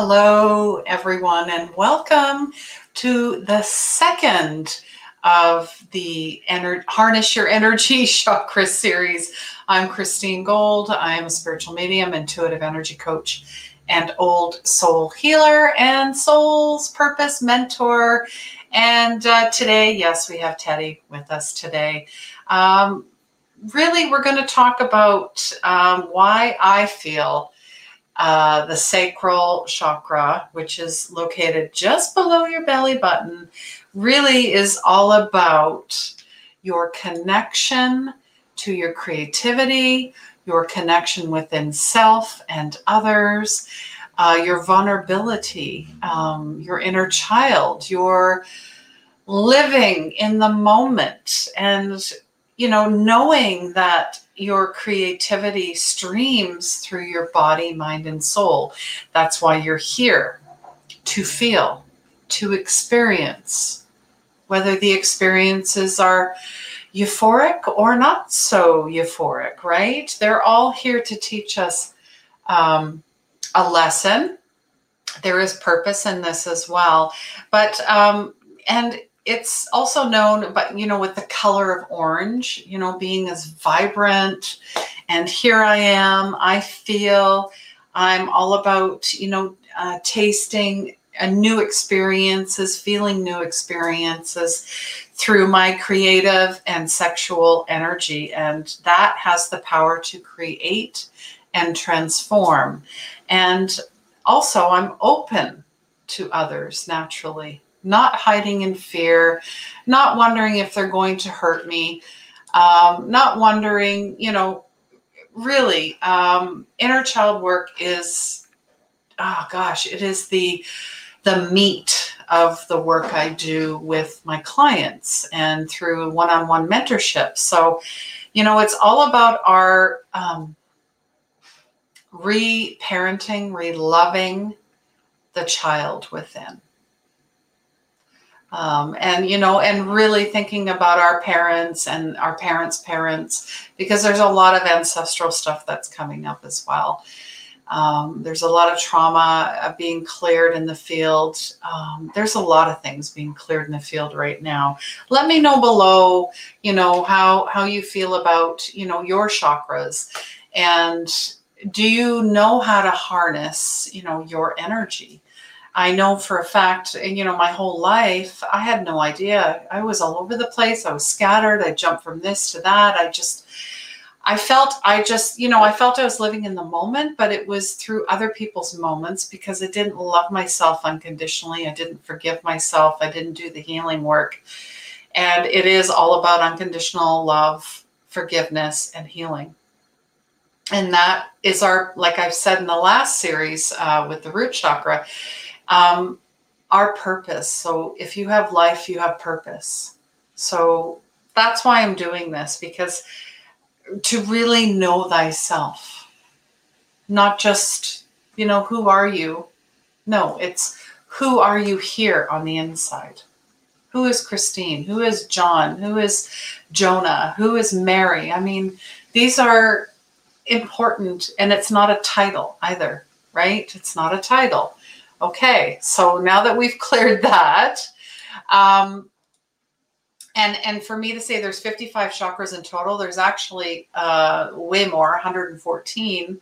Hello, everyone, and welcome to the second of the Harness Your Energy Chakra series. I'm Christine Gold. I'm a spiritual medium, intuitive energy coach, and old soul healer, and soul's purpose mentor. And today, yes, we have Teddy with us today. Really, we're going to talk about why I feel the sacral chakra, which is located just below your belly button, really is all about your connection to your creativity, your connection within self and others, your vulnerability, your inner child, your living in the moment, and knowing that your creativity streams through your body, mind, and soul. That's why you're here, to feel, to experience, whether the experiences are euphoric or not so euphoric, right? They're all here to teach us a lesson. There is purpose in this as well. But, and it's also known, but with the color of orange, being as vibrant and here I am, I feel, I'm all about, tasting new experiences, feeling new experiences through my creative and sexual energy. And that has the power to create and transform. And also I'm open to others naturally. Not hiding in fear, not wondering if they're going to hurt me, not wondering, really, inner child work is, it is the meat of the work I do with my clients and through one-on-one mentorship. So, it's all about our re-parenting, re-loving the child within. And really thinking about our parents and our parents' parents, because there's a lot of ancestral stuff that's coming up as well. There's a lot of trauma being cleared in the field. There's a lot of things being cleared in the field right now. Let me know below, how you feel about, your chakras, and do you know how to harness, your energy? I know for a fact, my whole life, I had no idea. I was all over the place. I was scattered. I jumped from this to that. I felt I was living in the moment, but it was through other people's moments because I didn't love myself unconditionally. I didn't forgive myself. I didn't do the healing work. And it is all about unconditional love, forgiveness, and healing. And that is our, like I've said in the last series with the root chakra, our purpose. So if you have life, you have purpose. So that's why I'm doing this, because to really know thyself, not just, who are you? No, it's who are you here on the inside? Who is Christine? Who is John? Who is Jonah? Who is Mary? I mean, these are important, and it's not a title either, right? It's not a title. Okay, so now that we've cleared that, and for me to say there's 55 chakras in total, there's actually way more, 114.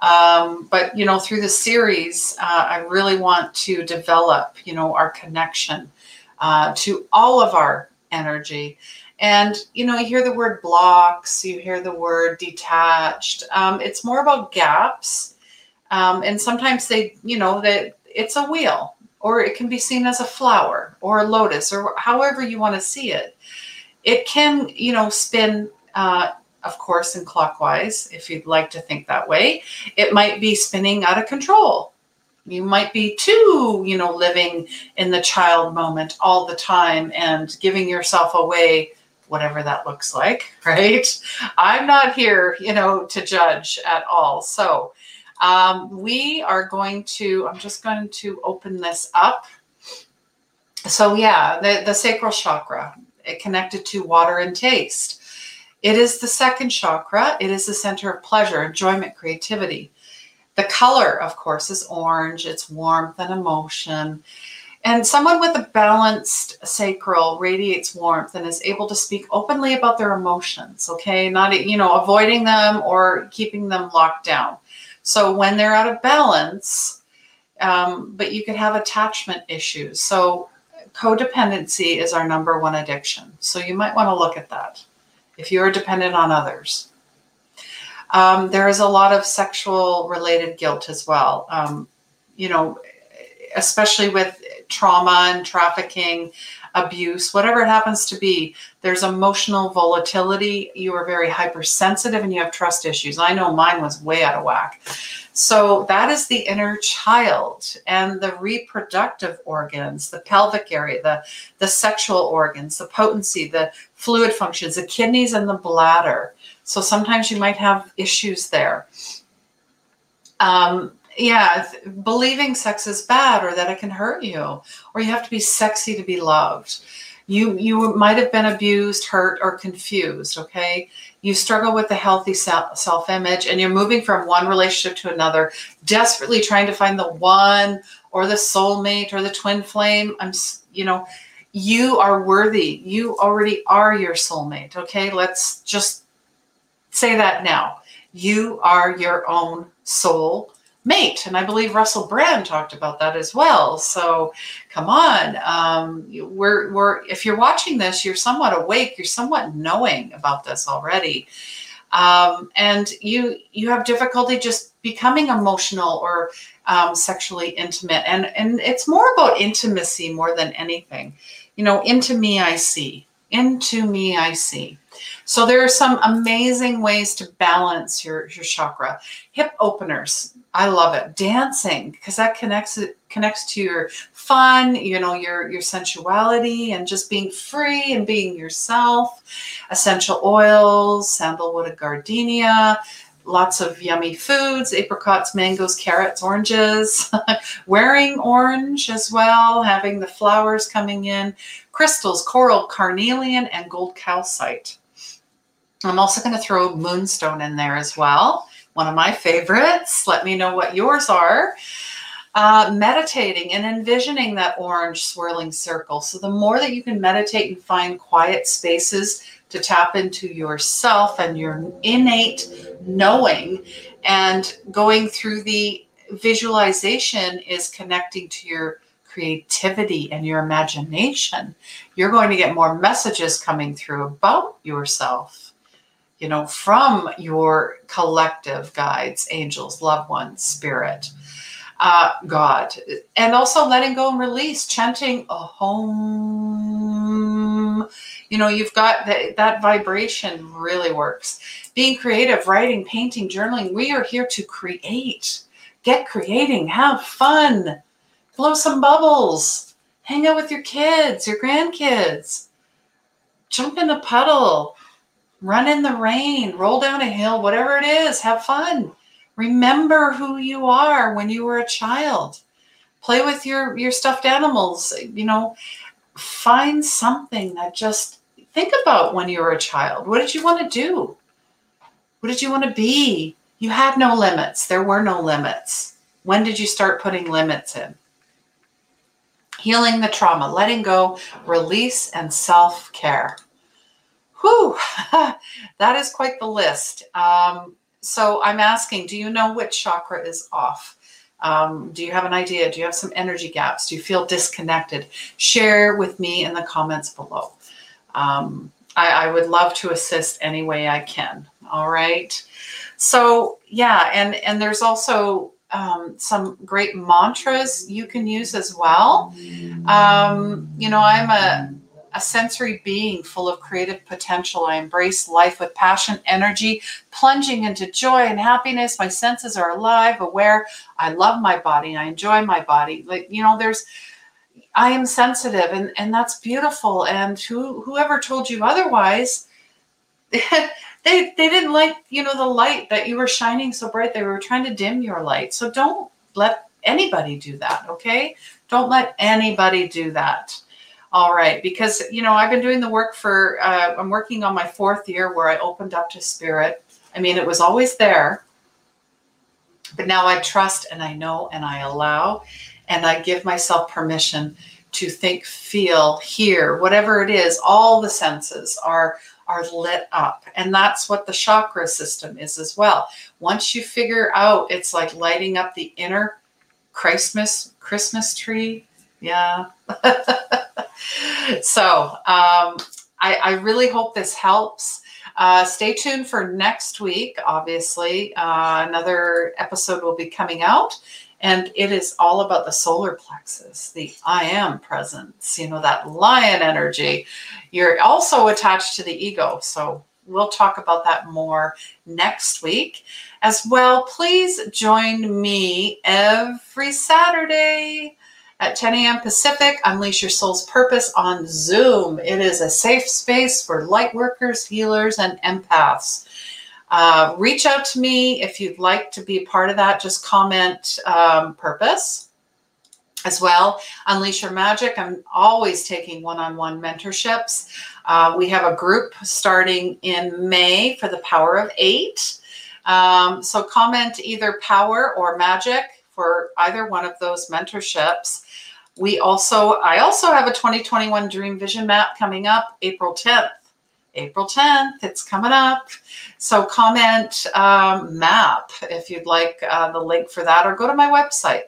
But, through the series, I really want to develop, our connection to all of our energy. And, you hear the word blocks, you hear the word detached. It's more about gaps. And sometimes they, that it's a wheel, or it can be seen as a flower or a lotus, or however you want to see it. It can, spin, of course, in clockwise, if you'd like to think that way. It might be spinning out of control. You might be too, living in the child moment all the time and giving yourself away, whatever that looks like, right? I'm not here, to judge at all. So I'm just going to open this up. So yeah, the sacral chakra, it connected to water and taste. It is the second chakra. It is the center of pleasure, enjoyment, creativity. The color, of course, is orange. It's warmth and emotion. And someone with a balanced sacral radiates warmth and is able to speak openly about their emotions, okay? Not, you know, avoiding them or keeping them locked down. So when they're out of balance, but you could have attachment issues. So codependency is our number one addiction. So you might want to look at that if you're dependent on others. There is a lot of sexual related guilt as well, you know, especially with trauma and trafficking, abuse, whatever it happens to be. There's emotional volatility. You are very hypersensitive and you have trust issues. I know mine was way out of whack. So that is the inner child and the reproductive organs, the pelvic area, the sexual organs, the potency, the fluid functions, the kidneys and the bladder. So sometimes you might have issues there. Yeah, believing sex is bad or that it can hurt you, or you have to be sexy to be loved. You might have been abused, hurt, or confused, okay? You struggle with a healthy self-image, and you're moving from one relationship to another, desperately trying to find the one or the soulmate or the twin flame. You know, you are worthy. You already are your soulmate, okay? Let's just say that now. You are your own soul mate. And I believe Russell Brand talked about that as well. So come on, if you're watching this, you're somewhat awake, you're somewhat knowing about this already. And you have difficulty just becoming emotional or sexually intimate. And it's more about intimacy more than anything. You know, into me I see. So there are some amazing ways to balance your chakra. Hip openers, I love it. Dancing, because that connects to your fun, you know, your sensuality and just being free and being yourself. Essential oils, sandalwood and gardenia, lots of yummy foods, apricots, mangoes, carrots, oranges, wearing orange as well, having the flowers coming in, crystals, coral, carnelian, and gold calcite. I'm also going to throw moonstone in there as well. One of my favorites. Let me know what yours are. Meditating and envisioning that orange swirling circle. So the more that you can meditate and find quiet spaces to tap into yourself and your innate knowing, and going through the visualization is connecting to your creativity and your imagination. You're going to get more messages coming through about yourself, you know, from your collective guides, angels, loved ones, spirit, God. And also letting go and release, chanting a home. You know, you've got that vibration really works. Being creative, writing, painting, journaling. We are here to create. Get creating, have fun, blow some bubbles, hang out with your kids, your grandkids, jump in a puddle, run in the rain, roll down a hill, whatever it is, have fun. Remember who you are when you were a child. Play with your stuffed animals, you know. Find something that just think about when you were a child. What did you want to do? What did you want to be? You had no limits. There were no limits. When did you start putting limits in? Healing the trauma, letting go, release, and self-care. Whew, that is quite the list. So I'm asking, do you know which chakra is off? Do you have an idea? Do you have some energy gaps? Do you feel disconnected? Share with me in the comments below. I would love to assist any way I can. All right. So yeah, and there's also some great mantras you can use as well. You know, I'm a sensory being full of creative potential. I embrace life with passion, energy, plunging into joy and happiness. My senses are alive, aware. I love my body. I enjoy my body. Like, you know, I am sensitive, and that's beautiful. And whoever told you otherwise, they didn't like, you know, the light that you were shining so bright. They were trying to dim your light. So don't let anybody do that. Okay. Don't let anybody do that. All right, because, you know, I've been doing the work I'm working on my 4th year where I opened up to spirit. I mean, it was always there, But now I trust and I know and I allow and I give myself permission to think, feel, hear, whatever it is. All the senses are lit up. And that's what the chakra system is as well. Once you figure out, it's like lighting up the inner Christmas tree. Yeah. So I really hope this helps. Stay tuned for next week. Obviously, another episode will be coming out. And it is all about the solar plexus, the I am presence, you know, that lion energy. You're also attached to the ego. So we'll talk about that more next week as well. Please join me every Saturday at 10 a.m. Pacific, Unleash Your Soul's Purpose on Zoom. It is a safe space for light workers, healers, and empaths. Reach out to me if you'd like to be a part of that. Just comment purpose as well. Unleash Your Magic. I'm always taking one-on-one mentorships. We have a group starting in May for the Power of Eight. So comment either power or magic for either one of those mentorships. I also have a 2021 Dream Vision Map coming up April 10th. April 10th, it's coming up. So comment map if you'd like the link for that, or go to my website.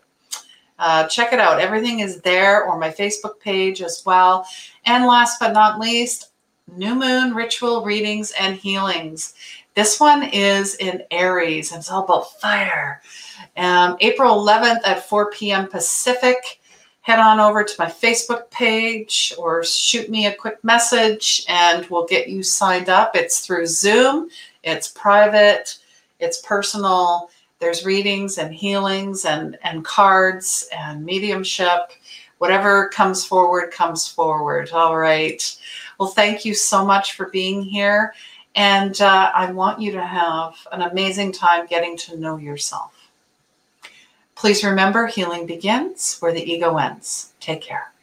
Check it out. Everything is there, or my Facebook page as well. And last but not least, new moon ritual readings and healings. This one is in Aries, and it's all about fire. April 11th at 4 p.m. Pacific. Head on over to my Facebook page or shoot me a quick message and we'll get you signed up. It's through Zoom. It's private. It's personal. There's readings and healings and cards and mediumship. Whatever comes forward, comes forward. All right. Well, thank you so much for being here. And I want you to have an amazing time getting to know yourself. Please remember, healing begins where the ego ends. Take care.